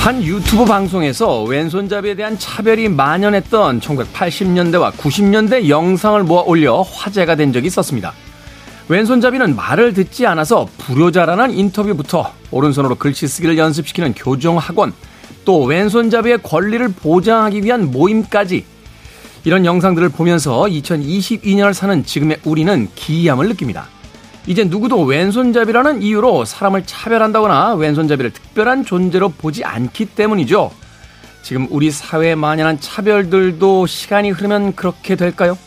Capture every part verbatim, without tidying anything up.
한 유튜브 방송에서 왼손잡이에 대한 차별이 만연했던 천구백팔십 년대와 구십 년대 영상을 모아 올려 화제가 된 적이 있었습니다. 왼손잡이는 말을 듣지 않아서 불효자라는 인터뷰부터 오른손으로 글씨쓰기를 연습시키는 교정학원, 또 왼손잡이의 권리를 보장하기 위한 모임까지, 이런 영상들을 보면서 이천이십이 년을 사는 지금의 우리는 기이함을 느낍니다. 이제 누구도 왼손잡이라는 이유로 사람을 차별한다거나 왼손잡이를 특별한 존재로 보지 않기 때문이죠. 지금 우리 사회에 만연한 차별들도 시간이 흐르면 그렇게 될까요?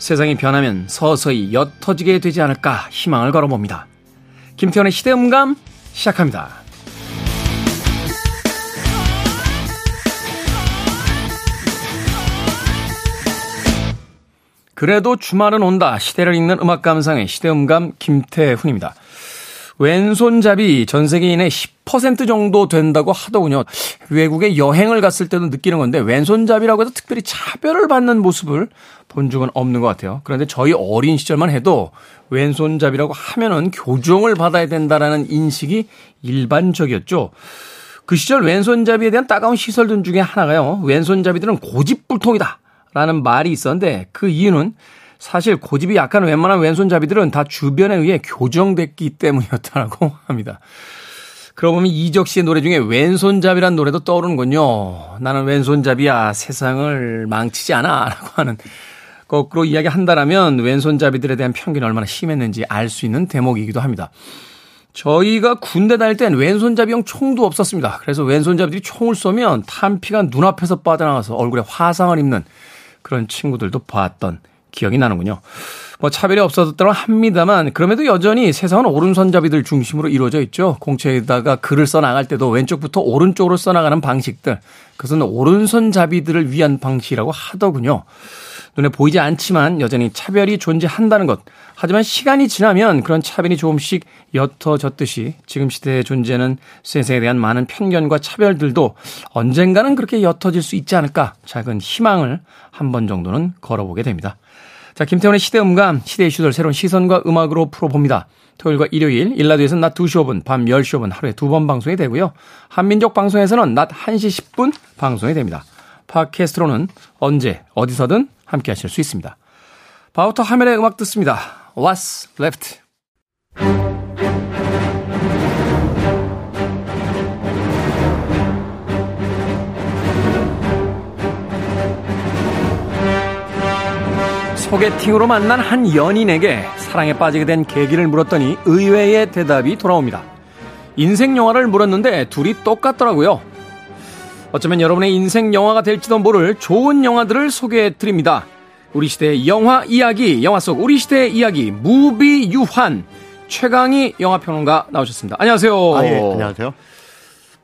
세상이 변하면 서서히 옅어지게 되지 않을까 희망을 걸어봅니다. 김태현의 시대음감 시작합니다. 그래도 주말은 온다. 시대를 읽는 음악 감상의 시대음감 김태훈입니다. 왼손잡이 전 세계인의 십 퍼센트 정도 된다고 하더군요. 외국에 여행을 갔을 때도 느끼는 건데 왼손잡이라고 해서 특별히 차별을 받는 모습을 본 적은 없는 것 같아요. 그런데 저희 어린 시절만 해도 왼손잡이라고 하면은 교정을 받아야 된다라는 인식이 일반적이었죠. 그 시절 왼손잡이에 대한 따가운 시설들 중에 하나가요, 왼손잡이들은 고집불통이다 라는 말이 있었는데, 그 이유는 사실 고집이 약한 웬만한 왼손잡이들은 다 주변에 의해 교정됐기 때문이었다고 합니다. 그러고 보면 이적 씨의 노래 중에 왼손잡이란 노래도 떠오르는군요. 나는 왼손잡이야, 세상을 망치지 않아 라고 하는, 거꾸로 이야기한다라면 왼손잡이들에 대한 편견이 얼마나 심했는지 알 수 있는 대목이기도 합니다. 저희가 군대 다닐 땐 왼손잡이용 총도 없었습니다. 그래서 왼손잡이들이 총을 쏘면 탄피가 눈앞에서 빠져나가서 얼굴에 화상을 입는 그런 친구들도 봤던 기억이 나는군요. 뭐 차별이 없어졌다고 합니다만, 그럼에도 여전히 세상은 오른손잡이들 중심으로 이루어져 있죠. 공책에다가 글을 써나갈 때도 왼쪽부터 오른쪽으로 써나가는 방식들, 그것은 오른손잡이들을 위한 방식이라고 하더군요. 눈에 보이지 않지만 여전히 차별이 존재한다는 것. 하지만 시간이 지나면 그런 차별이 조금씩 옅어졌듯이 지금 시대에 존재하는 세상에 대한 많은 편견과 차별들도 언젠가는 그렇게 옅어질 수 있지 않을까, 작은 희망을 한 번 정도는 걸어보게 됩니다. 자, 김태훈의 시대음감, 시대 이슈들 새로운 시선과 음악으로 풀어봅니다. 토요일과 일요일 일라디오에서는 낮 두 시 오 분, 밤 열 시 오 분 하루에 두 번 방송이 되고요. 한민족 방송에서는 낮 한 시 십 분 방송이 됩니다. 팟캐스트로는 언제 어디서든 함께 하실 수 있습니다. 바우터 하멜의 음악 듣습니다. What's Left. 소개팅으로 만난 한 연인에게 사랑에 빠지게 된 계기를 물었더니 의외의 대답이 돌아옵니다. 인생 영화를 물었는데 둘이 똑같더라고요. 어쩌면 여러분의 인생 영화가 될지도 모를 좋은 영화들을 소개해드립니다. 우리 시대의 영화 이야기, 영화 속 우리 시대의 이야기, 무비 유한, 최강희 영화평론가 나오셨습니다. 안녕하세요. 아, 예. 안녕하세요.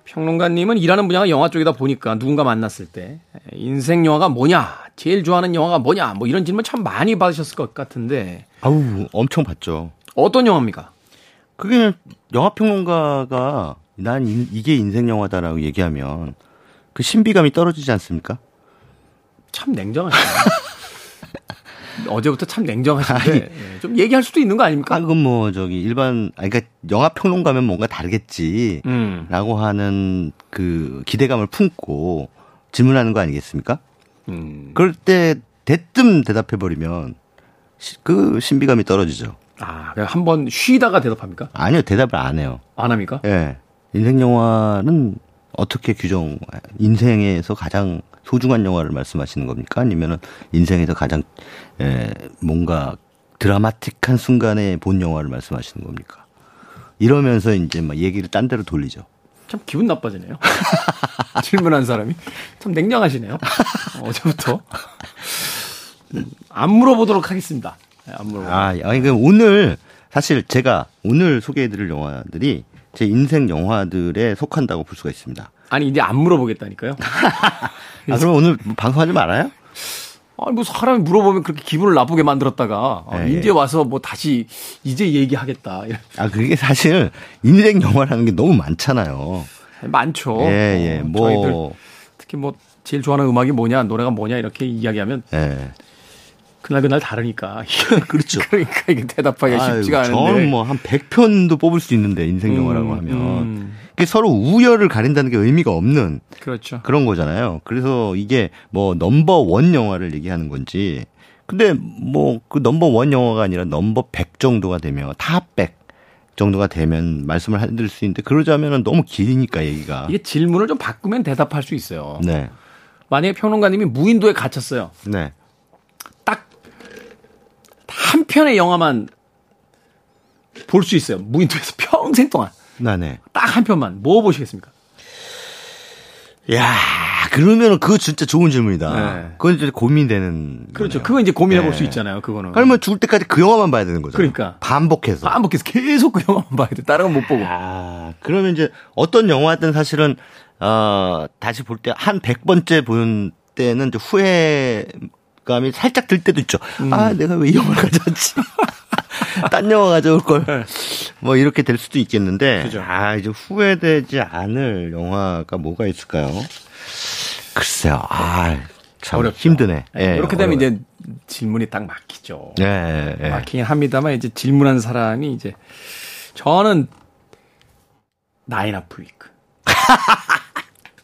평론가님은 일하는 분야가 영화 쪽이다 보니까 누군가 만났을 때 인생 영화가 뭐냐, 제일 좋아하는 영화가 뭐냐, 뭐 이런 질문 참 많이 받으셨을 것 같은데. 아우, 엄청 받죠. 어떤 영화입니까? 그게 영화평론가가 난 이게 인생 영화다라고 얘기하면 그 신비감이 떨어지지 않습니까? 참 냉정하시네. 어제부터 참 냉정하신데 좀 얘기할 수도 있는 거 아닙니까? 아, 그건 뭐 저기 일반, 아니 그러니까 영화 평론가면 뭔가 다르겠지라고 음. 하는 그 기대감을 품고 질문하는 거 아니겠습니까? 음. 그럴 때 대뜸 대답해 버리면 그 신비감이 떨어지죠. 아, 그냥 한번 쉬다가 대답합니까? 아니요, 대답을 안 해요. 안 합니까? 예. 네. 인생 영화는 어떻게 규정, 인생에서 가장 소중한 영화를 말씀하시는 겁니까? 아니면은 인생에서 가장 에, 뭔가 드라마틱한 순간에 본 영화를 말씀하시는 겁니까? 이러면서 이제 막 얘기를 딴 데로 돌리죠. 참 기분 나빠지네요. 질문한 사람이 참 냉정하시네요. 어제부터 안 물어보도록 하겠습니다. 안 물어보도록. 아, 아니 그럼 오늘 사실 제가 오늘 소개해드릴 영화들이 제 인생 영화들에 속한다고 볼 수가 있습니다. 아니, 이제 안 물어보겠다니까요. 아, 그럼 오늘 방송하지 말아요? 아니, 뭐 사람이 물어보면 그렇게 기분을 나쁘게 만들었다가 네, 아, 이제 와서 뭐 다시 이제 얘기하겠다. 아, 그게 사실 인생 영화라는 게 너무 많잖아요. 많죠. 예, 예. 뭐 저희들 특히 뭐 제일 좋아하는 음악이 뭐냐, 노래가 뭐냐 이렇게 이야기하면 예. 그날 그날 다르니까. 그렇죠. 그러니까 이게 대답하기가 아유, 쉽지가 않은데. 저는 뭐 한 백 편도 뽑을 수 있는데 인생 음, 영화라고 하면. 음. 그게 서로 우열을 가린다는 게 의미가 없는 그렇죠. 그런 거잖아요. 그래서 이게 뭐 넘버원 영화를 얘기하는 건지. 근데 뭐 그 넘버원 영화가 아니라 넘버 백 정도가 되면 탑백 정도가 되면 말씀을 해드릴 수 있는데 그러자면 너무 길이니까 얘기가. 이게 질문을 좀 바꾸면 대답할 수 있어요. 네. 만약에 평론가님이 무인도에 갇혔어요. 네. 한 편의 영화만 볼 수 있어요. 무인도에서 평생 동안. 나네. 딱 한 편만. 뭐 보시겠습니까? 야, 그러면 그거 진짜 좋은 질문이다. 네. 그건 이제 고민되는. 그렇죠. 거네요. 그건 이제 고민해 볼 수 네. 있잖아요. 그거는. 그러면 죽을 때까지 그 영화만 봐야 되는 거죠. 그러니까. 반복해서. 반복해서 계속 그 영화만 봐야 돼. 다른 건 못 보고. 아, 그러면 이제 어떤 영화든 사실은, 어, 다시 볼 때 한 백 번째 본 때는 이제 후회, 감이 살짝 들 때도 있죠. 음. 아, 내가 왜 이 영화를 가져왔지? 딴 영화 가져올 걸. 뭐 이렇게 될 수도 있겠는데, 그죠. 아 이제 후회되지 않을 영화가 뭐가 있을까요? 글쎄요, 아 참 어렵죠. 힘드네. 예, 이렇게 되면 어려워요. 이제 질문이 딱 막히죠. 예, 예, 예. 막히긴 합니다만 이제 질문한 사람이 이제 저는 나인아프위크.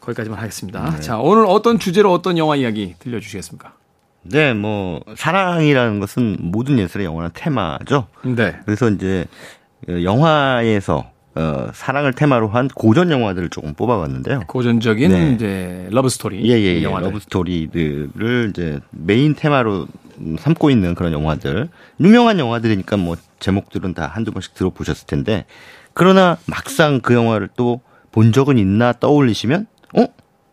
거기까지만 하겠습니다. 네. 자, 오늘 어떤 주제로 어떤 영화 이야기 들려주시겠습니까? 네, 뭐, 사랑이라는 것은 모든 예술의 영원한 테마죠. 네. 그래서 이제, 영화에서, 어, 사랑을 테마로 한 고전 영화들을 조금 뽑아봤는데요. 고전적인, 네. 이제, 러브스토리. 예, 예, 예. 영화들. 러브스토리들을 이제, 메인 테마로 삼고 있는 그런 영화들. 유명한 영화들이니까 뭐, 제목들은 다 한두 번씩 들어보셨을 텐데, 그러나 막상 그 영화를 또 본 적은 있나 떠올리시면, 어?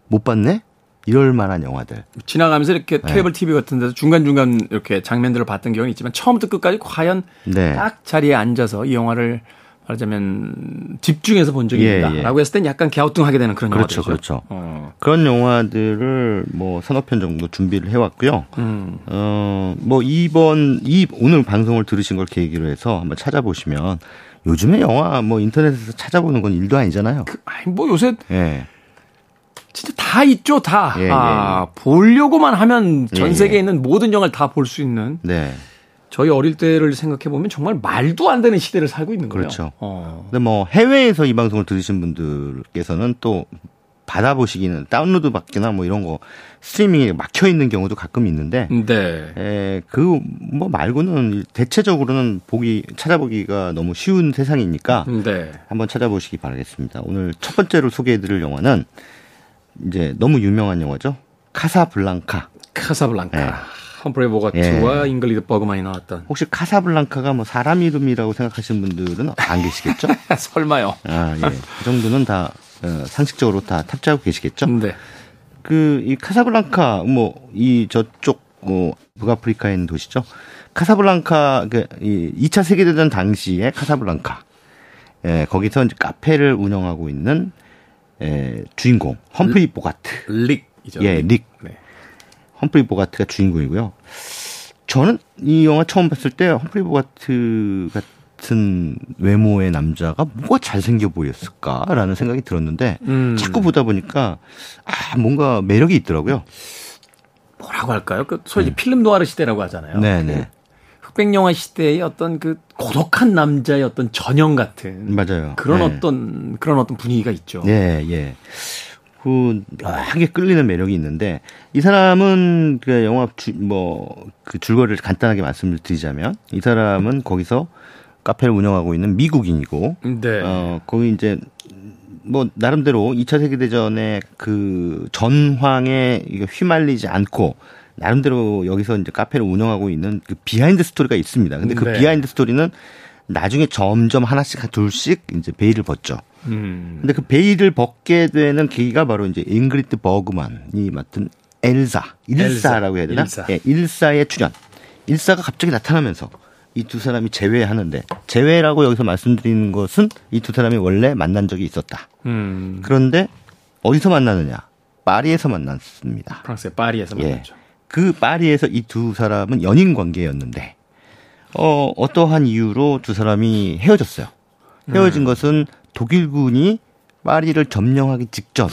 못 봤네? 이럴 만한 영화들. 지나가면서 이렇게 케이블 티비 같은 데서 중간중간 이렇게 장면들을 봤던 경우는 있지만 처음부터 끝까지 과연 네. 딱 자리에 앉아서 이 영화를 말하자면 집중해서 본 적이 예, 있다라고 예. 했을 땐 약간 갸우뚱하게 되는 그런 그렇죠, 영화들이죠. 그렇죠. 어. 그런 영화들을 뭐 서너 편 정도 준비를 해왔고요. 음. 어, 뭐 이번, 이 오늘 방송을 들으신 걸 계기로 해서 한번 찾아보시면 요즘에 영화 뭐 인터넷에서 찾아보는 건 일도 아니잖아요. 그, 아니, 뭐 요새. 예. 진짜 다 있죠, 다. 예, 예. 아, 보려고만 하면 전 세계에 예, 있는 모든 영화를 다 볼 수 있는. 네. 저희 어릴 때를 생각해 보면 정말 말도 안 되는 시대를 살고 있는 거예요. 그렇죠. 어. 근데 뭐 해외에서 이 방송을 들으신 분들께서는 또 받아보시기는 다운로드 받기나 뭐 이런 거 스트리밍에 막혀 있는 경우도 가끔 있는데. 네. 에, 그 뭐 말고는 대체적으로는 보기 찾아보기가 너무 쉬운 세상이니까. 네. 한번 찾아보시기 바라겠습니다. 오늘 첫 번째로 소개해드릴 영화는. 이제 너무 유명한 영화죠. 카사블랑카. 카사블랑카. 예. 험프리 보가트와 예. 잉글리드 버그만이 나왔던. 혹시 카사블랑카가 뭐 사람 이름이라고 생각하시는 분들은 안 계시겠죠? 설마요. 아, 예. 그 정도는 다 어, 상식적으로 다 탑재하고 계시겠죠? 네. 그 이 카사블랑카 뭐 이 저쪽 뭐 북아프리카에 있는 도시죠. 카사블랑카 그 이 이 차 세계 대전 당시에 카사블랑카. 예, 거기서 이제 카페를 운영하고 있는 예, 주인공 험프리 보가트. 릭이죠. 예, 릭. 네. 험프리 보가트가 주인공이고요. 저는 이 영화 처음 봤을 때 험프리 보가트 같은 외모의 남자가 뭐가 잘생겨 보였을까라는 생각이 들었는데 음. 자꾸 보다 보니까 아, 뭔가 매력이 있더라고요. 뭐라고 할까요? 그 소위 네. 필름 노아르 시대라고 하잖아요. 네, 네. 흑백 영화 시대의 어떤 그 고독한 남자의 어떤 전형 같은 맞아요. 그런 예. 어떤 그런 어떤 분위기가 있죠. 예, 예. 그 묘하게 끌리는 매력이 있는데 이 사람은 그 영화 주, 뭐 그 줄거리를 간단하게 말씀을 드리자면 이 사람은 거기서 카페를 운영하고 있는 미국인이고 네. 어, 거기 이제 뭐 나름대로 이 차 세계 대전의 그 전황에 휘말리지 않고 나름대로 여기서 이제 카페를 운영하고 있는 그 비하인드 스토리가 있습니다. 근데 그 네. 비하인드 스토리는 나중에 점점 하나씩 둘씩 이제 베일을 벗죠. 음. 근데 그 베일을 벗게 되는 계기가 바로 이제 잉그리드 버그만이 맡은 엘사, 일사라고 해야 되나? 일사. 예, 일사의 출연. 일사가 갑자기 나타나면서 이 두 사람이 재회하는데 재회라고 여기서 말씀드리는 것은 이 두 사람이 원래 만난 적이 있었다. 음. 그런데 어디서 만나느냐? 파리에서 만났습니다. 프랑스의 파리에서 만났죠. 예. 그 파리에서 이 두 사람은 연인 관계였는데 어, 어떠한 이유로 두 사람이 헤어졌어요. 헤어진 음. 것은 독일군이 파리를 점령하기 직전.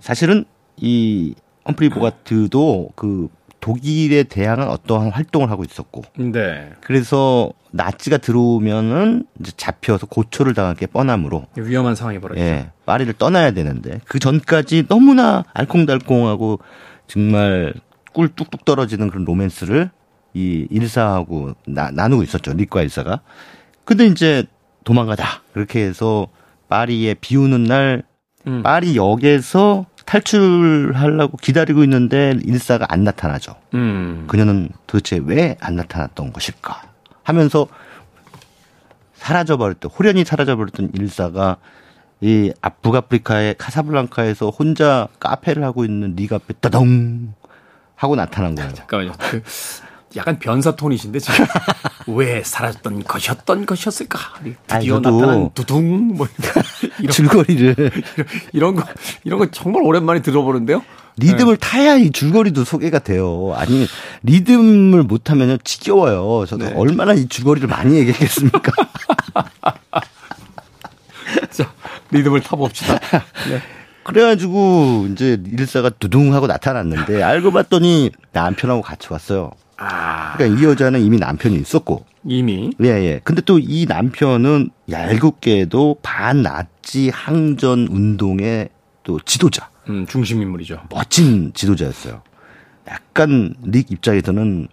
사실은 이 험프리 보가트도 그 독일에 대항한 어떠한 활동을 하고 있었고, 네. 그래서 나치가 들어오면은 이제 잡혀서 고초를 당할 게 뻔함으로 위험한 상황이 벌어지죠. 예, 파리를 떠나야 되는데 그 전까지 너무나 알콩달콩하고 정말 꿀 뚝뚝 떨어지는 그런 로맨스를 이 일사하고 나, 나누고 있었죠. 리과 일사가. 근데 이제 도망가자 그렇게 해서 파리에 비오는 날 음. 파리 역에서 탈출하려고 기다리고 있는데 일사가 안 나타나죠. 음. 그녀는 도대체 왜 안 나타났던 것일까 하면서 사라져버렸던, 홀연히 사라져버렸던 일사가 이 북아프리카의 카사블랑카에서 혼자 카페를 하고 있는 리가 앞에 따덩 하고 나타난 거예요. 잠깐만요. 그 약간 변사 톤이신데 지금 왜 사라졌던 것이었던 것이었을까? 드디어 아니, 나타난 두둥 뭐 이런 줄거리를 이런 거 이런 거 정말 오랜만에 들어보는데요. 리듬을 네. 타야 이 줄거리도 소개가 돼요. 아니 리듬을 못하면 지겨워요. 저도 네. 얼마나 이 줄거리를 많이 얘기했겠습니까? 자 리듬을 타봅시다. 네. 그래가지고 이제 일사가 두둥 하고 나타났는데 알고 봤더니 남편하고 같이 왔어요. 아. 그러니까 이 여자는 이미 남편이 있었고. 이미? 예, 예. 근데 또 이 남편은 얄궂게도 반나치 항전 운동의 또 지도자. 음, 중심 인물이죠. 멋진 지도자였어요. 약간 릭 입장에서는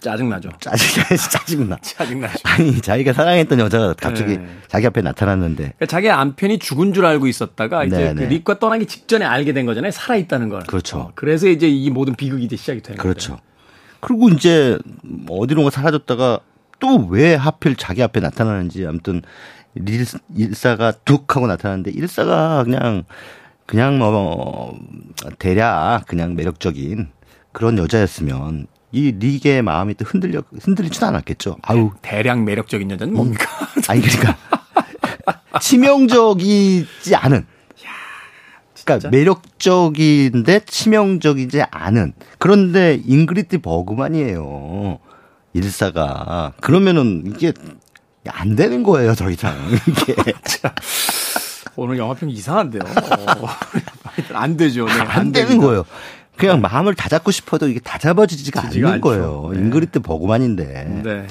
짜증나죠. 짜증, 짜증나. 짜증나죠. 아니, 자기가 사랑했던 여자가 갑자기 네. 자기 앞에 나타났는데. 그러니까 자기 남편이 죽은 줄 알고 있었다가 이제 그 릭과 떠나기 직전에 알게 된 거잖아요. 살아있다는 걸. 그렇죠. 어, 그래서 이제 이 모든 비극이 이제 시작이 되는 거죠. 그렇죠. 건데. 그리고 이제 어디론가 사라졌다가 또 왜 하필 자기 앞에 나타나는지 아무튼 일, 일사가 툭 하고 나타나는데 일사가 그냥 그냥 뭐 대략 그냥 매력적인 그런 여자였으면 이 릭의 마음이 또 흔들려 흔들리지도 않았겠죠. 아우 대략 매력적인 여자는 뭡니까? 아니 그러니까 치명적이지 않은. 그러니까 매력적인데 치명적이지 않은 그런데 잉그리드 버그만이에요 일사가. 그러면은 이게 안 되는 거예요 더 이상 이게. 오늘 영화평 이상한데요. 안 되죠. 네, 안, 안 되는 됩니다. 거예요. 그냥 마음을 다 잡고 싶어도 이게 다 잡아지지가 않는 거예요. 네. 잉그리드 버그만인데. 네.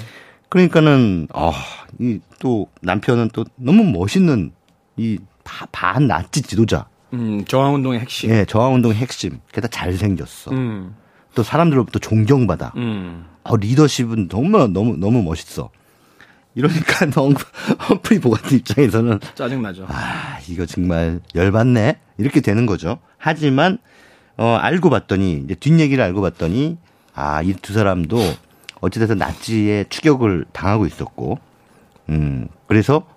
그러니까는 아, 이 또 남편은 또 너무 멋있는 이 반 나치 지도자. 음, 저항운동의 핵심. 예, 저항운동의 핵심. 게다가 잘생겼어. 음. 또 사람들로부터 존경받아. 음. 아, 리더십은 정말 너무, 너무 멋있어. 이러니까 험프리 보가트 입장에서는. 짜증나죠. 아, 이거 정말 열받네. 이렇게 되는 거죠. 하지만, 어, 알고 봤더니, 이제 뒷얘기를 알고 봤더니, 아, 이 두 사람도 어찌됐든 나치의 추격을 당하고 있었고, 음, 그래서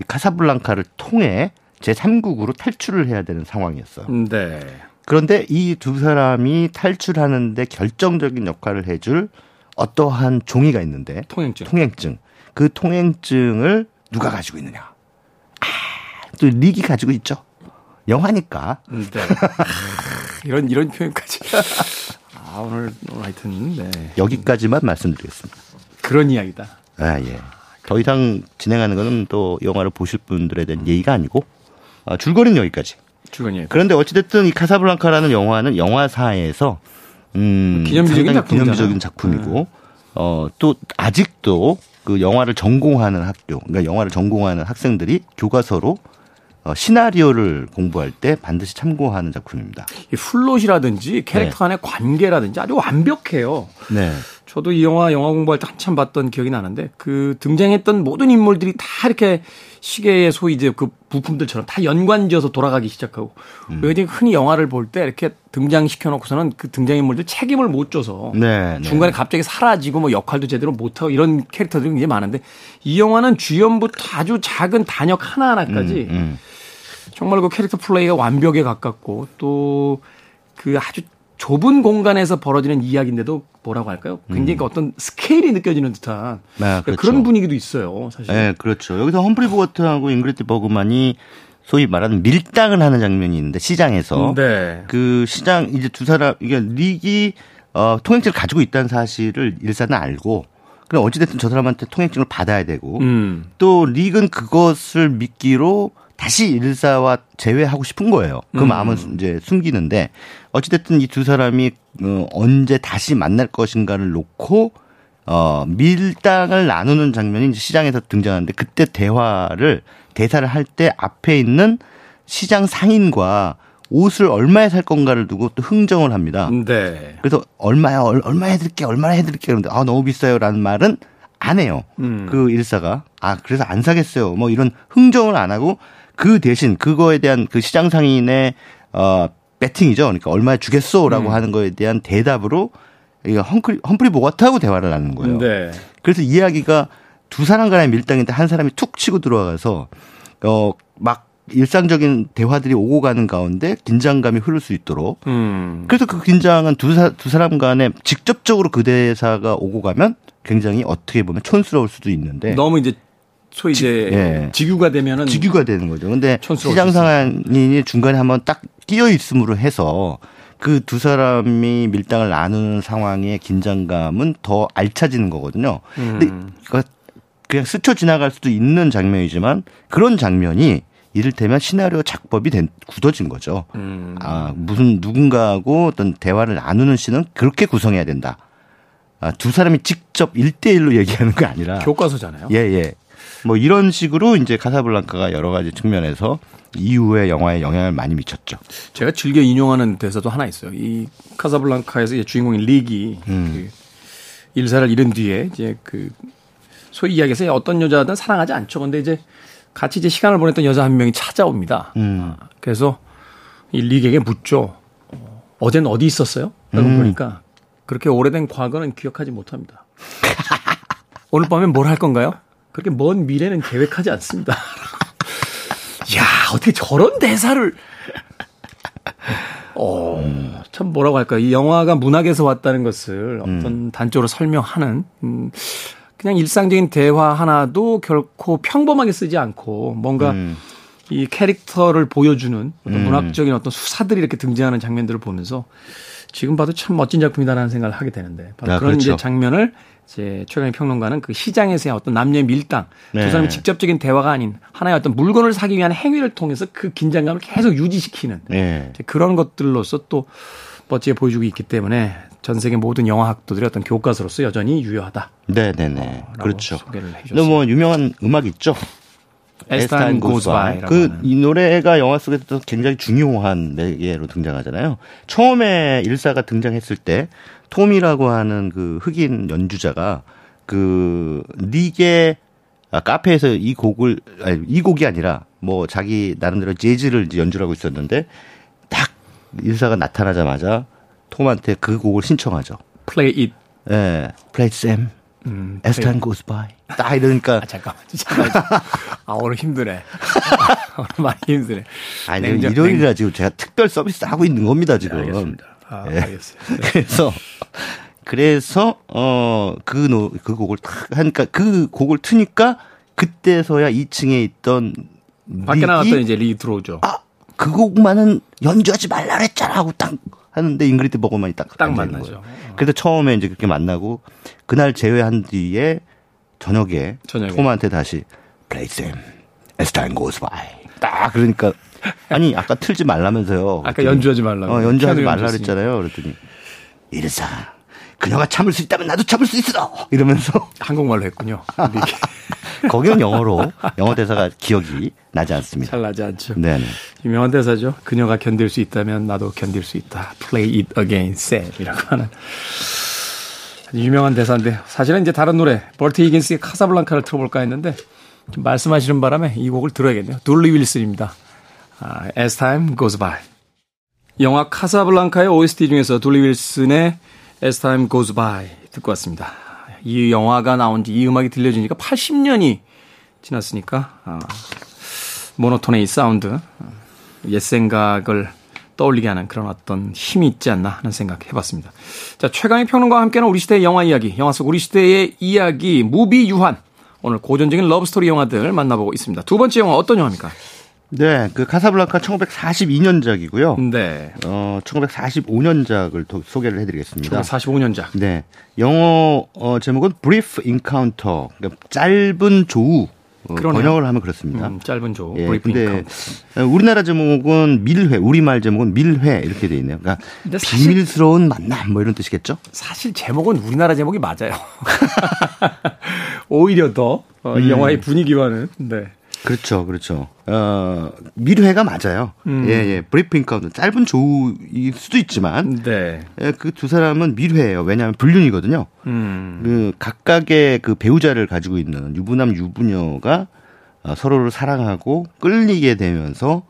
이 카사블랑카를 통해 제삼국으로 탈출을 해야 되는 상황이었어요. 네. 그런데 이 두 사람이 탈출하는데 결정적인 역할을 해줄 어떠한 종이가 있는데 통행증. 통행증. 그 통행증을 누가 가지고 있느냐. 아, 또 릭이 가지고 있죠. 영화니까. 네. 이런 이런 표현까지. 아 오늘, 오늘 하여튼 네. 여기까지만 말씀드리겠습니다. 그런 이야기다. 아 예. 더 이상 진행하는 것은 또 영화를 보실 분들에 대한 예의가 아니고. 아, 줄거리는 여기까지. 줄거리. 그런데 어찌됐든 이 카사블랑카라는 영화는 영화사에서 음, 기념비적인, 작품이잖아. 기념비적인 작품이고, 아. 어, 또 아직도 그 영화를 전공하는 학교, 그러니까 영화를 전공하는 학생들이 교과서로 어, 시나리오를 공부할 때 반드시 참고하는 작품입니다. 이 플롯이라든지 캐릭터 네. 간의 관계라든지 아주 완벽해요. 네. 저도 이 영화 영화 공부할 때 한참 봤던 기억이 나는데 그 등장했던 모든 인물들이 다 이렇게 시계의 소위 이제 그 부품들처럼 다 연관지어서 돌아가기 시작하고 음. 흔히 영화를 볼 때 이렇게 등장시켜놓고서는 그 등장인물들 책임을 못 줘서 네, 중간에 네. 갑자기 사라지고 뭐 역할도 제대로 못하고 이런 캐릭터들이 굉장히 많은데 이 영화는 주연부터 아주 작은 단역 하나하나까지 음, 음. 정말 그 캐릭터 플레이가 완벽에 가깝고 또 그 아주 좁은 공간에서 벌어지는 이야기인데도 뭐라고 할까요? 굉장히 음. 어떤 스케일이 느껴지는 듯한 네, 그렇죠. 그러니까 그런 분위기도 있어요. 사실. 네, 그렇죠. 여기서 험프리 보가트하고 잉그리드 버그만이 소위 말하는 밀당을 하는 장면이 있는데 시장에서 네. 그 시장 이제 두 사람 이게 그러니까 릭이 어, 통행증을 가지고 있다는 사실을 일사는 알고 그럼 어찌 됐든 저 사람한테 통행증을 받아야 되고 음. 또 릭은 그것을 미끼로 다시 일사와 재회하고 싶은 거예요. 그 음. 마음은 이제 숨기는데 어찌됐든 이 두 사람이 언제 다시 만날 것인가를 놓고 어, 밀당을 나누는 장면이 이제 시장에서 등장하는데 그때 대화를 대사를 할 때 앞에 있는 시장 상인과 옷을 얼마에 살 건가를 두고 또 흥정을 합니다. 네. 그래서 얼마야, 얼마 해드릴게, 얼마나 해드릴게 그런데 아 너무 비싸요라는 말은 안 해요. 음. 그 일사가 아 그래서 안 사겠어요. 뭐 이런 흥정을 안 하고 그 대신 그거에 대한 그 시장 상인의 어, 배팅이죠. 그러니까 얼마에 주겠소라고 음. 하는 거에 대한 대답으로 이거 험프리, 험프리 보가트하고 대화를 나눈 거예요. 네. 그래서 이야기가 두 사람 간의 밀당인데 한 사람이 툭 치고 들어와서 어, 막 일상적인 대화들이 오고 가는 가운데 긴장감이 흐를 수 있도록. 음. 그래서 그 긴장은 두, 사, 두 사람 간에 직접적으로 그 대사가 오고 가면 굉장히 어떻게 보면 촌스러울 수도 있는데. 너무 이제 소위 지, 이제 예. 지규가 되면은 지규가 되는 거죠. 근데 시장 상인이 중간에 한번 딱 끼어 있음으로 해서 그 두 사람이 밀당을 나누는 상황의 긴장감은 더 알차지는 거거든요. 음. 근데 그냥 스쳐 지나갈 수도 있는 장면이지만 그런 장면이 이를테면 시나리오 작법이 된, 굳어진 거죠. 음. 아, 무슨 누군가하고 어떤 대화를 나누는 씬은 그렇게 구성해야 된다. 아, 두 사람이 직접 일 대일로 얘기하는 게 아니라. 교과서잖아요. 예, 예. 뭐 이런 식으로 이제 카사블랑카가 여러 가지 측면에서 이후의 영화에 영향을 많이 미쳤죠. 제가 즐겨 인용하는 대사도 하나 있어요. 이 카사블랑카에서 이제 주인공인 릭이 음. 그 일사를 잃은 뒤에 이제 그 소위 이야기에서 어떤 여자든 사랑하지 않죠. 근데 이제 같이 이제 시간을 보냈던 여자 한 명이 찾아옵니다. 음. 그래서 이 릭에게 묻죠. 어젠 어디 있었어요? 라고 음. 보니까 그렇게 오래된 과거는 기억하지 못합니다. 오늘 밤엔 뭘 할 건가요? 그렇게 먼 미래는 계획하지 않습니다. 야, 어떻게 저런 대사를. 어, 참 뭐라고 할까. 이 영화가 문학에서 왔다는 것을 어떤 음. 단적으로 설명하는. 음, 그냥 일상적인 대화 하나도 결코 평범하게 쓰지 않고 뭔가 음. 이 캐릭터를 보여주는 어떤 음. 문학적인 어떤 수사들이 이렇게 등장하는 장면들을 보면서 지금 봐도 참 멋진 작품이다라는 생각을 하게 되는데 바로 아, 그런 그렇죠. 이제 장면을 이제 최강의 평론가는 그 시장에서의 어떤 남녀의 밀당 네. 두 사람의 직접적인 대화가 아닌 하나의 어떤 물건을 사기 위한 행위를 통해서 그 긴장감을 계속 유지시키는 네. 그런 것들로서 또 멋지게 보여주고 있기 때문에 전 세계 모든 영화 학도들의 어떤 교과서로서 여전히 유효하다. 네네네. 어, 그렇죠. 소개를 해주셨어요. 뭐 유명한 음악 있죠. As Time Goes By. 그 이 노래가 영화 속에서 굉장히 중요한 매개로 등장하잖아요. 처음에 일사가 등장했을 때 톰이라고 하는 그 흑인 연주자가 그 닉의 아, 카페에서 이 곡을 아니, 이 곡이 아니라 뭐 자기 나름대로 재즈를 연주를 하고 있었는데 딱 일사가 나타나자마자 톰한테 그 곡을 신청하죠. Play it. 예, Play it, Sam. 음, As Time Goes By. 딱 이러니까. 아, 잠깐만, 잠깐만. 아, 오늘 힘드네. 오늘 많이 힘드네. 아니, 냉정, 일요일이라 냉... 지금 제가 특별 서비스 하고 있는 겁니다, 지금. 네, 알겠습니다. 아, 예. 알겠습니다. 네. 그래서, 그래서, 어, 그, 노, 그 곡을 탁 하니까, 그 곡을 트니까, 그때서야 이 층에 있던. 밖에 닉이, 나갔던 이제 리 들어오죠. 아, 그 곡만은 연주하지 말라 그랬잖아 하고 딱. 하는데 잉그리드 버그만이 딱, 딱 만나죠. 그래서 처음에 이제 그렇게 만나고 그날 재회한 뒤에 저녁에, 저녁에. 톰한테 다시 Play Sam, As Time Goes By. 딱 그러니까 아니 아까 틀지 말라면서요. 아까 그랬더니, 연주하지 말라고. 어, 연주하지 말라 그랬잖아요. 그랬더니 일사 그녀가 참을 수 있다면 나도 참을 수 있어. 이러면서 한국말로 했군요. 거기는 영어로 영어 대사가 기억이 나지 않습니다. 잘 나지 않죠. 네, 유명한 대사죠. 그녀가 견딜 수 있다면 나도 견딜 수 있다. Play it again, Sam이라고 하는 유명한 대사인데 사실은 이제 다른 노래 버트 히긴스의 카사블랑카를 틀어볼까 했는데 좀 말씀하시는 바람에 이 곡을 들어야겠네요. 둘리 윌슨입니다. 아, As Time Goes By. 영화 카사블랑카의 오에스티 중에서 둘리 윌슨의 As Time Goes By 듣고 왔습니다. 이 영화가 나온 지, 이 음악이 들려지니까 팔십 년이 지났으니까, 아, 모노톤의 이 사운드, 옛 생각을 떠올리게 하는 그런 어떤 힘이 있지 않나 하는 생각 해봤습니다. 자, 최강의 평론가와 함께하는 우리 시대의 영화 이야기, 영화 속 우리 시대의 이야기, 무비 유한. 오늘 고전적인 러브스토리 영화들 만나보고 있습니다. 두 번째 영화 어떤 영화입니까? 네, 그 카사블랑카 천구백사십이 년작이고요. 네. 어, 천구백사십오 년작을 도, 소개를 해드리겠습니다. 천구백사십오 년작. 네. 영어 어, 제목은 Brief Encounter, 그러니까 짧은 조우 그러네요. 번역을 하면 그렇습니다. 음, 짧은 조. 예, 근데 우리나라 제목은 밀회, 우리말 제목은 밀회 이렇게 돼 있네요. 그러니까 비밀스러운 만남 뭐 이런 뜻이겠죠? 사실 제목은 우리나라 제목이 맞아요. 오히려 더 어, 음. 영화의 분위기와는. 네. 그렇죠, 그렇죠. 어, 밀회가 맞아요. 음. 예, 예. 브리프 인카운터. 짧은 조우일 수도 있지만. 네. 예, 그 두 사람은 밀회예요. 왜냐하면 불륜이거든요. 음. 그 각각의 그 배우자를 가지고 있는 유부남, 유부녀가 서로를 사랑하고 끌리게 되면서,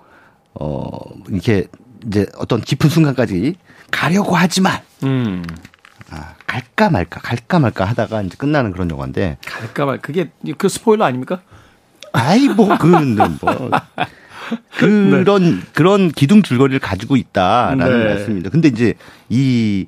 어, 이렇게 이제 어떤 깊은 순간까지 가려고 하지만, 음. 아, 갈까 말까, 갈까 말까 하다가 이제 끝나는 그런 영화인데. 갈까 말까. 그게 그 스포일러 아닙니까? 아이, 뭐, 그, 뭐. 그런, 네. 그런 기둥줄거리를 가지고 있다라는 네. 말씀입니다. 근데 이제 이,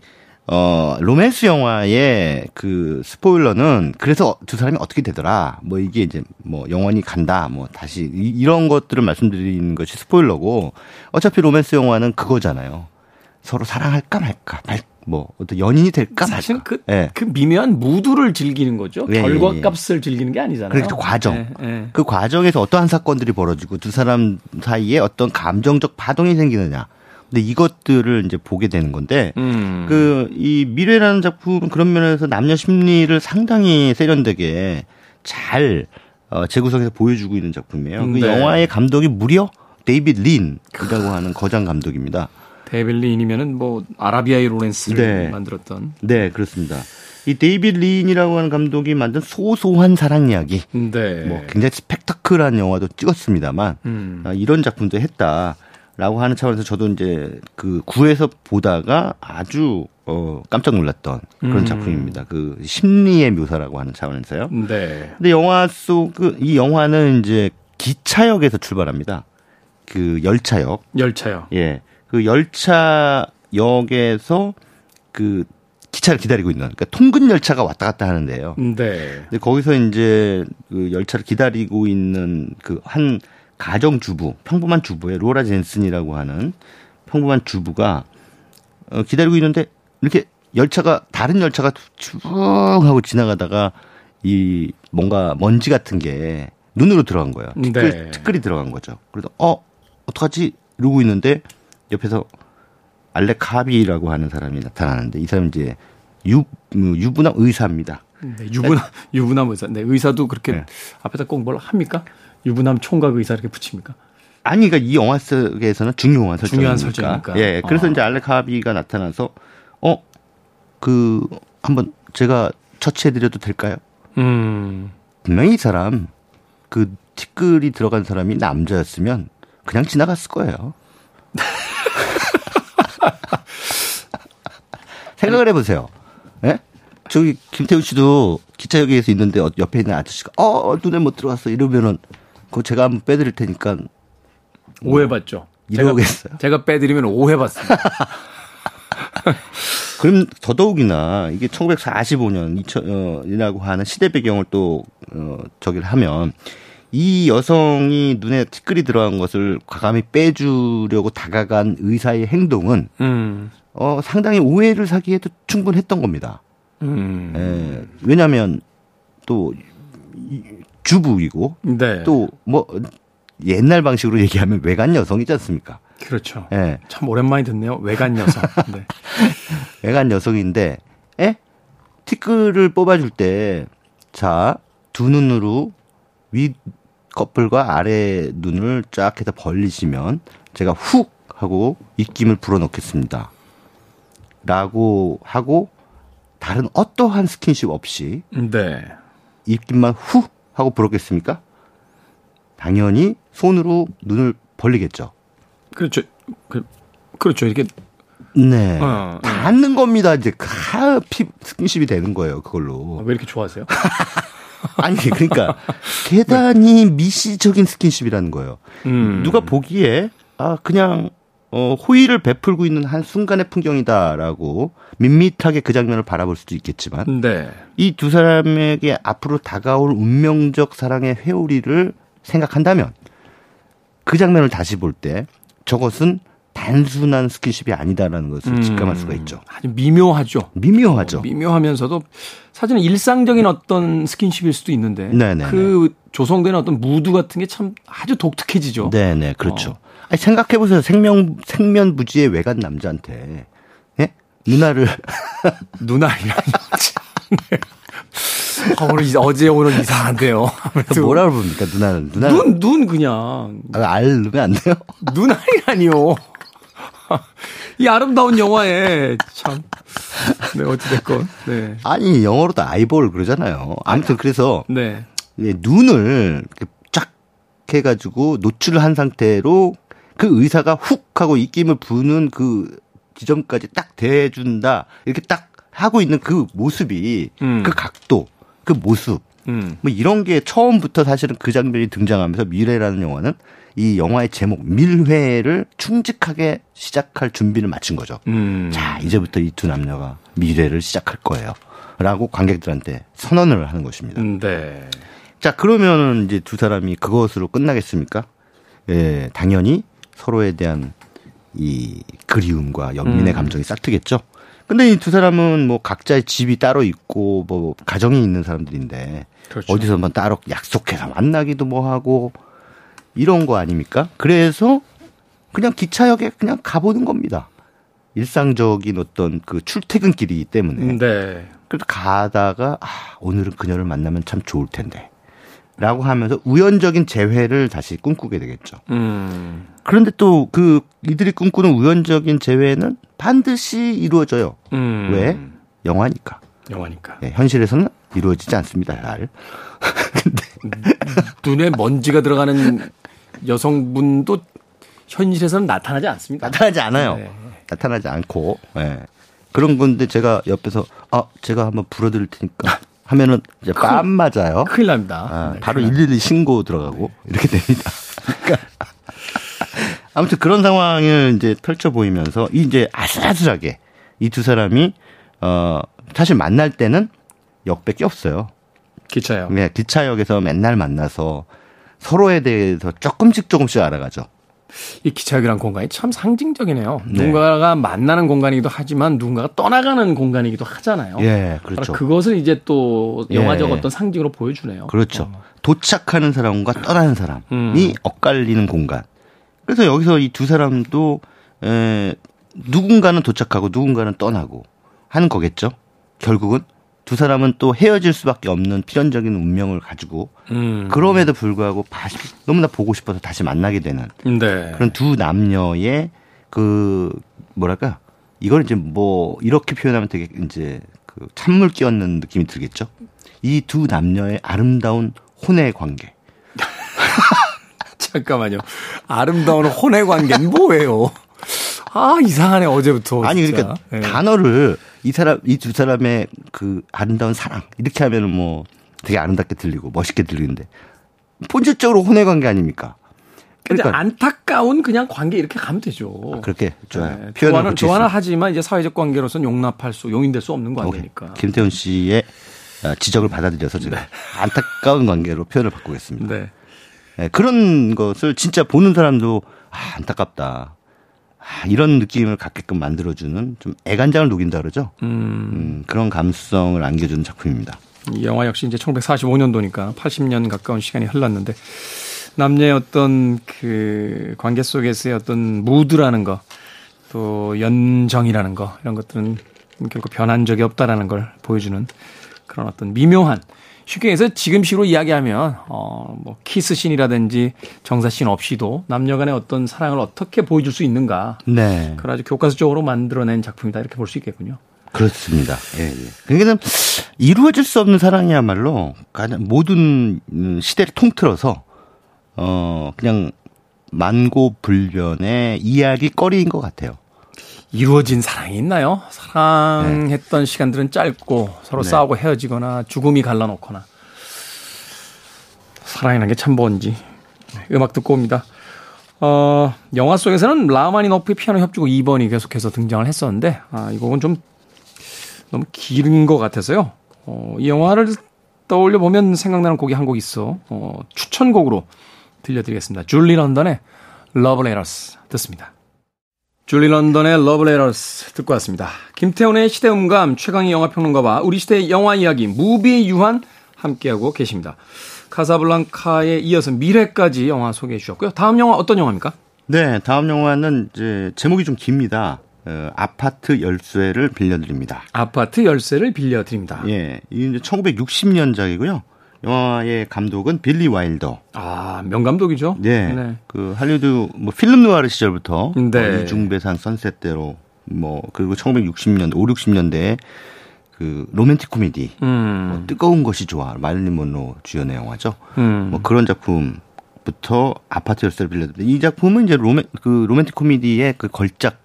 어, 로맨스 영화의 그 스포일러는 그래서 두 사람이 어떻게 되더라. 뭐 이게 이제 뭐 영원히 간다. 뭐 다시 이, 이런 것들을 말씀드리는 것이 스포일러고 어차피 로맨스 영화는 그거잖아요. 서로 사랑할까 말까. 말, 뭐 어떤 연인이 될까 말까. 사실 그, 예. 그 미묘한 무드를 즐기는 거죠. 예, 결과값을 예, 예. 즐기는 게 아니잖아요. 그러니까 과정. 예, 예. 그 과정에서 어떠한 사건들이 벌어지고 두 사람 사이에 어떤 감정적 파동이 생기느냐. 근데 이것들을 이제 보게 되는 건데 음. 그 이 미래라는 작품은 그런 면에서 남녀 심리를 상당히 세련되게 잘 어, 재구성해서 보여주고 있는 작품이에요. 네. 그 영화의 감독이 무려 데이비드 린이라고 하는 거장 감독입니다. 데이비드 린이면은 뭐 아라비아의 로렌스를 네. 만들었던. 네, 그렇습니다. 이 데이비드 린이라고 하는 감독이 만든 소소한 사랑 이야기. 네. 뭐 굉장히 스펙타클한 영화도 찍었습니다만 음. 아, 이런 작품도 했다라고 하는 차원에서 저도 이제 그 구에서 보다가 아주 어, 깜짝 놀랐던 그런 음. 작품입니다. 그 심리의 묘사라고 하는 차원에서요. 네. 근데 영화 속 그 이 영화는 이제 기차역에서 출발합니다. 그 열차역. 열차역. 예. 그 열차역에서 그 기차를 기다리고 있는, 그러니까 통근 열차가 왔다 갔다 하는데요. 네. 근데 거기서 이제 그 열차를 기다리고 있는 그 한 가정 주부, 평범한 주부의 로라 젠슨이라고 하는 평범한 주부가 어, 기다리고 있는데 이렇게 열차가 다른 열차가 쭉 하고 지나가다가 이 뭔가 먼지 같은 게 눈으로 들어간 거예요. 티끌, 네. 티끌이 들어간 거죠. 그래서 어 어떡하지 이러고 있는데. 옆에서 알렉 하비라고 하는 사람이 나타나는데 이 사람은 이제 유, 유부남 의사입니다. 네, 유부남, 유부남 의사. 네, 의사도 그렇게 네. 앞에다 꼭 뭘 합니까? 유부남 총각 의사 이렇게 붙입니까? 아니, 그러니까 이 영화 속에서는 중요한 설정이니까. 중요한 설정이니까. 예, 그래서 어. 이제 알렉 하비가 나타나서 어, 그 한번 제가 처치해드려도 될까요? 음. 분명히 이 사람 그 티끌이 들어간 사람이 남자였으면 그냥 지나갔을 거예요. 생각을 해보세요. 예? 저기 김태우 씨도 기차역에서 있는데 옆에 있는 아저씨가 어 눈에 못 들어왔어 이러면은 그거 제가 한번 빼드릴 테니까 뭐 오해받죠. 이러겠어요. 제가, 제가 빼드리면 오해받습니다. 그럼 더더욱이나 이게 천구백사십오 년 이천이라고 하는 시대 배경을 또 어, 저기를 하면. 이 여성이 눈에 티끌이 들어간 것을 과감히 빼주려고 다가간 의사의 행동은 음. 어, 상당히 오해를 사기에도 충분했던 겁니다. 음. 에, 왜냐하면 또 주부이고 네. 또 뭐 옛날 방식으로 얘기하면 외간 여성이지 않습니까? 그렇죠. 에. 참 오랜만에 듣네요. 외간 여성. 네. 외간 여성인데 에? 티끌을 뽑아줄 때 자, 두 눈으로 위 껍질과 아래 눈을 쫙 해서 벌리시면 제가 훅 하고 입김을 불어넣겠습니다. 라고 하고 다른 어떠한 스킨십 없이 네. 입김만 훅 하고 불었겠습니까? 당연히 손으로 눈을 벌리겠죠. 그렇죠. 그, 그렇죠. 이렇게. 네. 어, 어. 닿는 겁니다. 이제 다 스킨십이 되는 거예요. 그걸로. 아, 왜 이렇게 좋아하세요? 아니 그러니까 대단히 미시적인 스킨십이라는 거예요. 음. 누가 보기에 아 그냥 어, 호의를 베풀고 있는 한 순간의 풍경이다라고 밋밋하게 그 장면을 바라볼 수도 있겠지만 네. 이 두 사람에게 앞으로 다가올 운명적 사랑의 회오리를 생각한다면 그 장면을 다시 볼 때 저것은 단순한 스킨십이 아니다라는 것을 음, 직감할 수가 있죠. 아주 미묘하죠. 미묘하죠. 어, 미묘하면서도 사실은 일상적인 어떤 스킨십일 수도 있는데 네네네. 그 조성된 어떤 무드 같은 게 참 아주 독특해지죠. 네네 그렇죠. 어. 아니, 생각해보세요. 생명 생면부지의 외간 남자한테 예? 누나를 누나이라니 어, 오늘 이제, 어제 오늘 이상한데요. 뭐라고 부릅니까? 누나는 누나 눈, 눈 그냥 아, 알 넣으면 안 돼요? 눈알이라니요. 이 아름다운 영화에 참. 네 어찌됐건. 네. 아니 영어로도 아이볼 그러잖아요. 아무튼 그래서 네. 눈을 쫙 해가지고 노출을 한 상태로 그 의사가 훅 하고 입김을 부는 그 지점까지 딱 대준다 이렇게 딱. 하고 있는 그 모습이 음. 그 각도 그 모습 음. 뭐 이런 게 처음부터 사실은 그 장면이 등장하면서 미래라는 영화는 이 영화의 제목 밀회를 충직하게 시작할 준비를 마친 거죠. 음. 자 이제부터 이 두 남녀가 미래를 시작할 거예요 라고 관객들한테 선언을 하는 것입니다. 네. 자 그러면 이제 두 사람이 그것으로 끝나겠습니까? 예, 당연히 서로에 대한 이 그리움과 연민의 음. 감정이 싹트겠죠. 근데 이 두 사람은 뭐 각자의 집이 따로 있고 뭐 가정이 있는 사람들인데 그렇죠. 어디서만 따로 약속해서 만나기도 뭐 하고 이런 거 아닙니까? 그래서 그냥 기차역에 그냥 가보는 겁니다. 일상적인 어떤 그 출퇴근길이기 때문에. 네. 그래서 가다가 아, 오늘은 그녀를 만나면 참 좋을 텐데. 라고 하면서 우연적인 재회를 다시 꿈꾸게 되겠죠. 음. 그런데 또 그 이들이 꿈꾸는 우연적인 재회는 반드시 이루어져요. 음. 왜? 영화니까. 영화니까. 네, 현실에서는 이루어지지 않습니다. 날. 근데 눈에 먼지가 들어가는 여성분도 현실에서는 나타나지 않습니다. 나타나지 않아요. 네. 나타나지 않고 네. 그런 건데 제가 옆에서 아 제가 한번 불어드릴 테니까. 하면은 이제 빰 맞아요. 큰일 납니다. 아, 네, 바로 일일이 신고 들어가고 네. 이렇게 됩니다. 그러니까 아무튼 그런 상황을 이제 펼쳐 보이면서 이제 아슬아슬하게 이 두 사람이 어 사실 만날 때는 역밖에 없어요. 기차역. 네, 기차역에서 맨날 만나서 서로에 대해서 조금씩 조금씩 알아가죠. 이 기차역이란 공간이 참 상징적이네요. 네. 누군가가 만나는 공간이기도 하지만 누군가가 떠나가는 공간이기도 하잖아요. 예, 그렇죠. 그것을 이제 또 영화적 예. 어떤 상징으로 보여주네요. 그렇죠. 어. 도착하는 사람과 떠나는 사람이 음. 엇갈리는 공간. 그래서 여기서 이 두 사람도 에, 누군가는 도착하고 누군가는 떠나고 하는 거겠죠. 결국은 두 사람은 또 헤어질 수밖에 없는 필연적인 운명을 가지고 음. 그럼에도 불구하고 너무나 보고 싶어서 다시 만나게 되는 네. 그런 두 남녀의 그 뭐랄까 이걸 이제 뭐 이렇게 표현하면 되게 이제 그 찬물 끼얹는 느낌이 들겠죠. 이 두 남녀의 아름다운 혼의 관계. 잠깐만요. 아름다운 혼의 관계는 뭐예요? 아 이상하네 어제부터. 아니 진짜. 그러니까 네. 단어를 이 사람 이 두 사람의 그 아름다운 사랑 이렇게 하면은 뭐 되게 아름답게 들리고 멋있게 들리는데 본질적으로 혼의 관계 아닙니까? 근데 그러니까. 안타까운 그냥 관계 이렇게 가면 되죠. 아, 그렇게 좋아요. 네. 표현을 좋아는 하지만 이제 사회적 관계로서는 용납할 수 용인될 수 없는 관계니까. 김태훈 씨의 지적을 받아들여서 제가 네. 안타까운 관계로 표현을 바꾸겠습니다. 네. 네. 그런 것을 진짜 보는 사람도 아, 안타깝다. 아, 이런 느낌을 갖게끔 만들어주는 좀 애간장을 녹인다 그러죠. 음. 음, 그런 감수성을 안겨주는 작품입니다. 이 영화 역시 이제 천구백사십오년도니까 팔십 년 가까운 시간이 흘렀는데 남녀의 어떤 그 관계 속에서의 어떤 무드라는 거 또 연정이라는 거 이런 것들은 결코 변한 적이 없다라는 걸 보여주는 그런 어떤 미묘한 쉽게 해서 지금식으로 이야기하면 어, 뭐 키스신이라든지 정사신 없이도 남녀 간의 어떤 사랑을 어떻게 보여줄 수 있는가. 네. 그걸 아주 교과서적으로 만들어낸 작품이다. 이렇게 볼 수 있겠군요. 그렇습니다. 예, 예. 그러니까 이루어질 수 없는 사랑이야말로 가장 모든 시대를 통틀어서 어, 그냥 만고불변의 이야기거리인 것 같아요. 이루어진 사랑이 있나요? 사랑했던 네. 시간들은 짧고 서로 네. 싸우고 헤어지거나 죽음이 갈라놓거나 사랑이라는 게 참 뭔지 네, 음악 듣고 옵니다. 어, 영화 속에서는 라마니노프의 피아노 협주곡 이 번이 계속해서 등장을 했었는데 아, 이 곡은 좀 너무 길은 것 같아서요. 어, 이 영화를 떠올려 보면 생각나는 곡이 한 곡 있어 어, 추천곡으로 들려드리겠습니다. 줄리 런던의 러브 레터스 듣습니다. 줄리 런던의 러브레터스 듣고 왔습니다. 김태훈의 시대음감, 최강희 영화평론가와 우리 시대의 영화 이야기 무비의 유한 함께하고 계십니다. 카사블랑카에 이어서 미래까지 영화 소개해 주셨고요. 다음 영화 어떤 영화입니까? 네, 다음 영화는 이제 제목이 좀 깁니다. 어, 아파트 열쇠를 빌려드립니다. 아파트 열쇠를 빌려드립니다. 예, 이게 천구백육십 년작이고요. 영화의 감독은 빌리 와일더. 아, 명감독이죠. 네, 네. 그 할리우드 뭐 필름 누아르 시절부터 네. 이중배상 선셋대로 뭐 그리고 천구백육십 년대, 오륙십 년대에 그 로맨틱 코미디 음. 뭐 뜨거운 것이 좋아 마릴린 먼로 주연의 영화죠. 음. 뭐 그런 작품부터 아파트 열쇠를 빌려드립니다. 이 작품은 이제 로맨 그 로맨틱 코미디의 그 걸작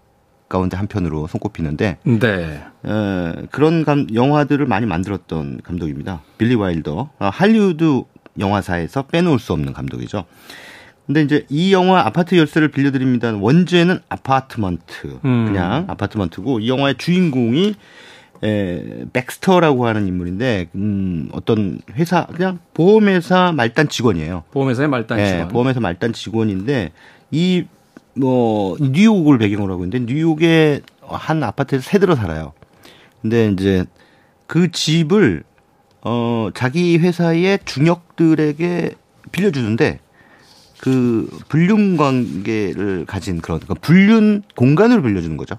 가운데 한 편으로 손꼽히는데 네. 에, 그런 감, 영화들을 많이 만들었던 감독입니다. 빌리 와일더. 아, 할리우드 영화사에서 빼놓을 수 없는 감독이죠. 근데 이제 이 영화 아파트 열쇠를 빌려드립니다는 원제는 아파트먼트 음. 그냥 아파트먼트고 이 영화의 주인공이 에, 백스터라고 하는 인물인데 음, 어떤 회사 그냥 보험회사 말단 직원이에요. 보험회사의 말단 직원. 에, 보험회사 말단 직원인데 이 뭐, 뉴욕을 배경으로 하고 있는데, 뉴욕의 한 아파트에서 새들어 살아요. 근데 이제 그 집을, 어, 자기 회사의 중역들에게 빌려주는데, 그, 불륜 관계를 가진 그런, 그러니까 불륜 공간으로 빌려주는 거죠.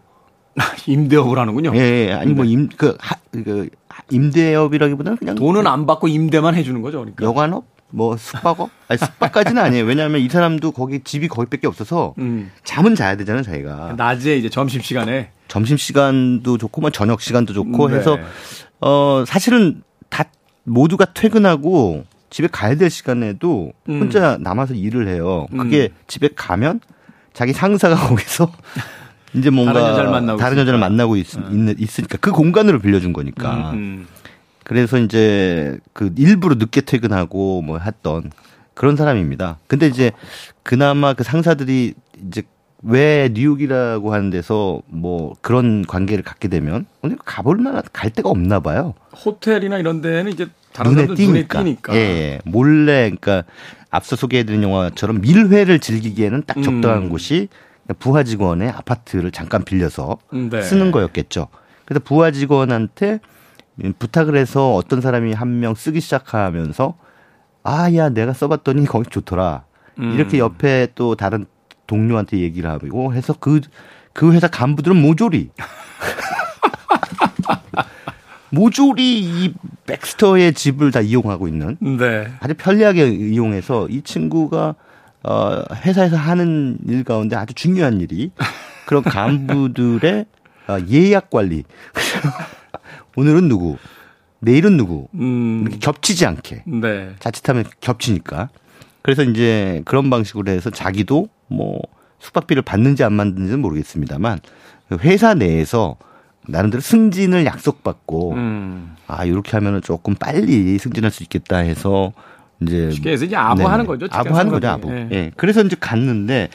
임대업을 하는군요. 예, 예 아니 뭐 임, 그, 하, 그, 임대업이라기보다는 그냥. 돈은 안 받고 임대만 해주는 거죠. 그러니까. 여관업? 뭐 숙박업? 아니 숙박까지는 아니에요. 왜냐하면 이 사람도 거기 집이 거기밖에 없어서 음. 잠은 자야 되잖아요, 자기가. 낮에 이제 점심 시간에. 점심 시간도 좋고, 뭐 저녁 시간도 좋고 네. 해서 어 사실은 다 모두가 퇴근하고 집에 가야 될 시간에도 음. 혼자 남아서 일을 해요. 그게 음. 집에 가면 자기 상사가 거기서 이제 뭔가 다른 여자를 만나고, 다른 여자를 만나고 있, 음. 있으니까 그 공간으로 빌려준 거니까. 음. 그래서 이제 그 일부러 늦게 퇴근하고 뭐 했던 그런 사람입니다. 근데 이제 그나마 그 상사들이 이제 왜 뉴욕이라고 하는 데서 뭐 그런 관계를 갖게 되면 가볼 만한 갈 데가 없나 봐요. 호텔이나 이런 데는 이제 다른 눈에 띄니까. 눈에 띄니까. 예, 몰래 그러니까 앞서 소개해드린 영화처럼 밀회를 즐기기에는 딱 적당한 음. 곳이 부하 직원의 아파트를 잠깐 빌려서 네. 쓰는 거였겠죠. 그래서 부하 직원한테 부탁을 해서 어떤 사람이 한 명 쓰기 시작하면서 아, 야, 내가 써봤더니 거기 좋더라. 음. 이렇게 옆에 또 다른 동료한테 얘기를 하고 해서 그, 그 회사 간부들은 모조리. 모조리 이 백스터의 집을 다 이용하고 있는. 네. 아주 편리하게 이용해서 이 친구가 어, 회사에서 하는 일 가운데 아주 중요한 일이 그런 간부들의 어, 예약 관리. 오늘은 누구, 내일은 누구, 음. 이렇게 겹치지 않게. 네. 자칫하면 겹치니까. 그래서 이제 그런 방식으로 해서 자기도 뭐 숙박비를 받는지 안 받는지는 모르겠습니다만 회사 내에서 나름대로 승진을 약속받고 음. 아, 이렇게 하면은 조금 빨리 승진할 수 있겠다 해서 이제. 쉽게 해서 이제 아부하는 네. 거죠. 아부하는 거죠, 아부. 예. 네. 그래서 이제 갔는데,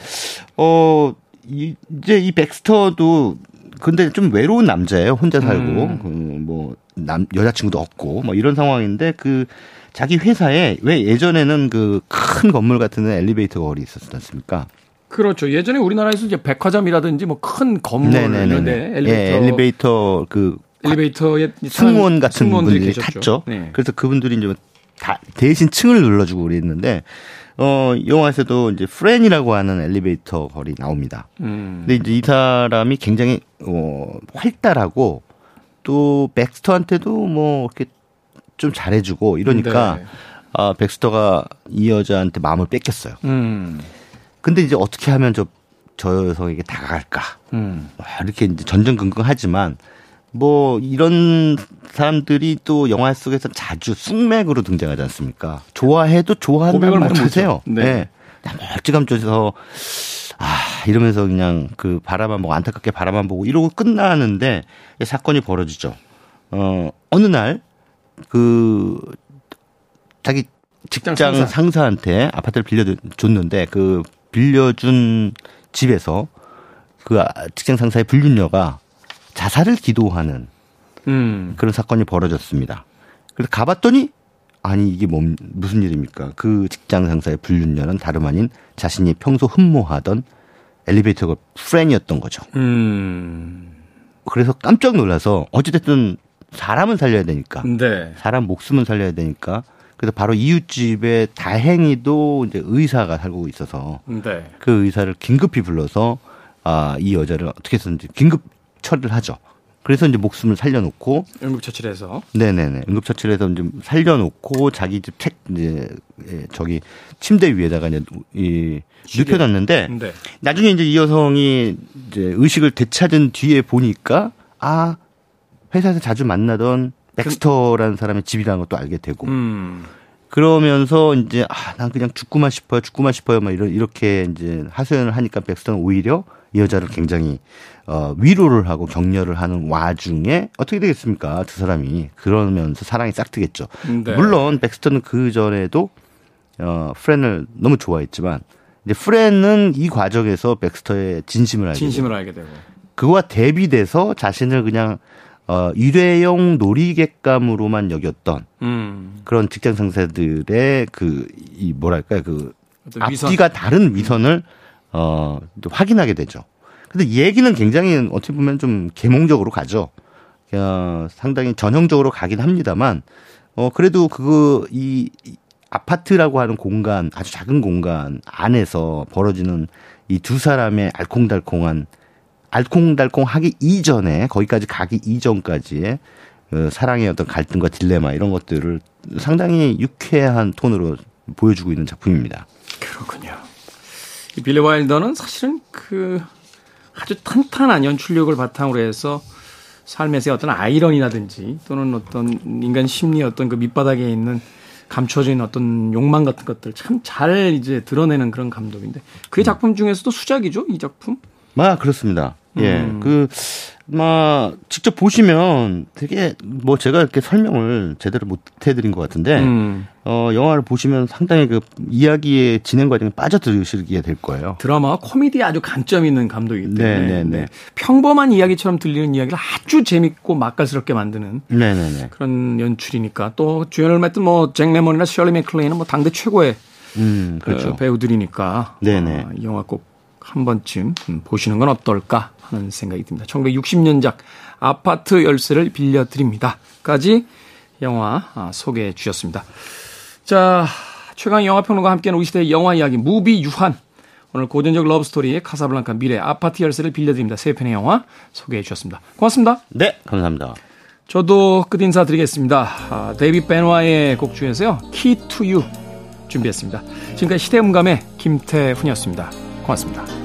어, 이제 이 백스터도 근데 좀 외로운 남자예요. 혼자 살고 음. 그 뭐 남 여자친구도 없고 뭐 이런 상황인데 그 자기 회사에 왜 예전에는 그 큰 건물 같은 엘리베이터 거리 있었지 않습니까? 그렇죠. 예전에 우리나라에서 이제 백화점이라든지 뭐 큰 건물 이런데 엘리베이터 네, 엘리베이터 그 엘리베이터의 승무원 같은 분들이 탔죠. 네. 그래서 그분들이 이제 다 대신 층을 눌러주고 그랬는데. 어, 영화에서도 이제 프렌이라고 하는 엘리베이터 걸이 나옵니다. 음. 근데 이제 이 사람이 굉장히, 어, 활달하고 또 백스터한테도 뭐 이렇게 좀 잘해주고 이러니까, 네. 아, 백스터가 이 여자한테 마음을 뺏겼어요. 음. 근데 이제 어떻게 하면 저, 저 여성에게 다가갈까. 음. 와, 이렇게 이제 전전긍긍 하지만 뭐 이런 사람들이 또 영화 속에서 자주 숙맥으로 등장하지 않습니까? 좋아해도 좋아한다는 말을 못해요. 네. 네. 멀찌감치해서 아 이러면서 그냥 그 바라만 보고 안타깝게 바라만 보고 이러고 끝나는데 사건이 벌어지죠. 어 어느 날 그 자기 직장 상사. 상사한테 아파트를 빌려줬는데 그 빌려준 집에서 그 직장 상사의 불륜녀가 자살을 기도하는 음. 그런 사건이 벌어졌습니다. 그래서 가봤더니 아니 이게 뭐, 무슨 일입니까? 그 직장 상사의 불륜녀는 다름 아닌 자신이 평소 흠모하던 엘리베이터가 프렌이었던 거죠. 음. 그래서 깜짝 놀라서 어찌됐든 사람은 살려야 되니까. 네. 사람 목숨은 살려야 되니까. 그래서 바로 이웃집에 다행히도 이제 의사가 살고 있어서 네. 그 의사를 긴급히 불러서 아, 이 여자를 어떻게 해서든지 긴급 처리를 하죠. 그래서 이제 목숨을 살려놓고 응급처치를 해서 네네네 응급처치를 해서 이제 살려놓고 자기 집 책 이제 저기 침대 위에다가 이제 이 눕혀놨는데 네. 나중에 이제 이 여성이 이제 의식을 되찾은 뒤에 보니까 아 회사에서 자주 만나던 백스터라는 사람의 집이라는 것도 알게 되고 음. 그러면서 이제 아 난 그냥 죽고만 싶어요 죽고만 싶어요 막 이런 이렇게 이제 하소연을 하니까 백스터는 오히려 이 여자를 굉장히 어, 위로를 하고 격려를 하는 와중에 어떻게 되겠습니까? 두 사람이 그러면서 사랑이 싹트겠죠. 네. 물론 백스터는 그 전에도 어, 프렌을 너무 좋아했지만 이제 프렌은 이 과정에서 백스터의 진심을 알게 진심을 되고, 알게 되고 그와 대비돼서 자신을 그냥 어, 일회용 놀이객감으로만 여겼던 음. 그런 직장 상사들의 그 이 뭐랄까요 그 앞뒤가 위선. 다른 위선을 음. 어, 확인하게 되죠. 근데 얘기는 굉장히 어떻게 보면 좀 계몽적으로 가죠. 어, 상당히 전형적으로 가긴 합니다만, 어, 그래도 그, 이, 이 아파트라고 하는 공간, 아주 작은 공간 안에서 벌어지는 이 두 사람의 알콩달콩한, 알콩달콩 하기 이전에, 거기까지 가기 이전까지의 어, 사랑의 어떤 갈등과 딜레마 이런 것들을 상당히 유쾌한 톤으로 보여주고 있는 작품입니다. 그렇군요. 빌리 와일더는 사실은 그 아주 탄탄한 연출력을 바탕으로 해서 삶에서의 어떤 아이러니라든지 또는 어떤 인간 심리의 어떤 그 밑바닥에 있는 감춰진 어떤 욕망 같은 것들 참 잘 이제 드러내는 그런 감독인데 그의 작품 중에서도 수작이죠, 이 작품? 아, 그렇습니다. 예. 음. 그, 막, 직접 보시면 되게 뭐 제가 이렇게 설명을 제대로 못 해드린 것 같은데, 음. 어, 영화를 보시면 상당히 그 이야기의 진행 과정에 빠져들으시게 될 거예요. 드라마와 코미디에 아주 관점 있는 감독이기 때문에. 네네네. 평범한 이야기처럼 들리는 이야기를 아주 재밌고 맛깔스럽게 만드는 네네네. 그런 연출이니까 또 주연을 맡은 뭐 잭 레몬이나 셜리 맥클레인은 뭐 당대 최고의 음, 그렇죠. 그 배우들이니까. 네네. 어, 영화 꼭 한 번쯤 보시는 건 어떨까 하는 생각이 듭니다. 천구백육십 년작 아파트 열쇠를 빌려드립니다. 까지 영화 소개해 주셨습니다. 자, 최강 영화평론가와 함께하는 우리 시대의 영화 이야기 무비 유한. 오늘 고전적 러브스토리의 카사블랑카 미래 아파트 열쇠를 빌려드립니다. 세 편의 영화 소개해 주셨습니다. 고맙습니다. 네, 감사합니다. 저도 끝 인사 드리겠습니다. 아, 데이빗 벤와의 곡 중에서요. Key to You 준비했습니다. 지금까지 시대음감의 김태훈이었습니다. 고맙습니다.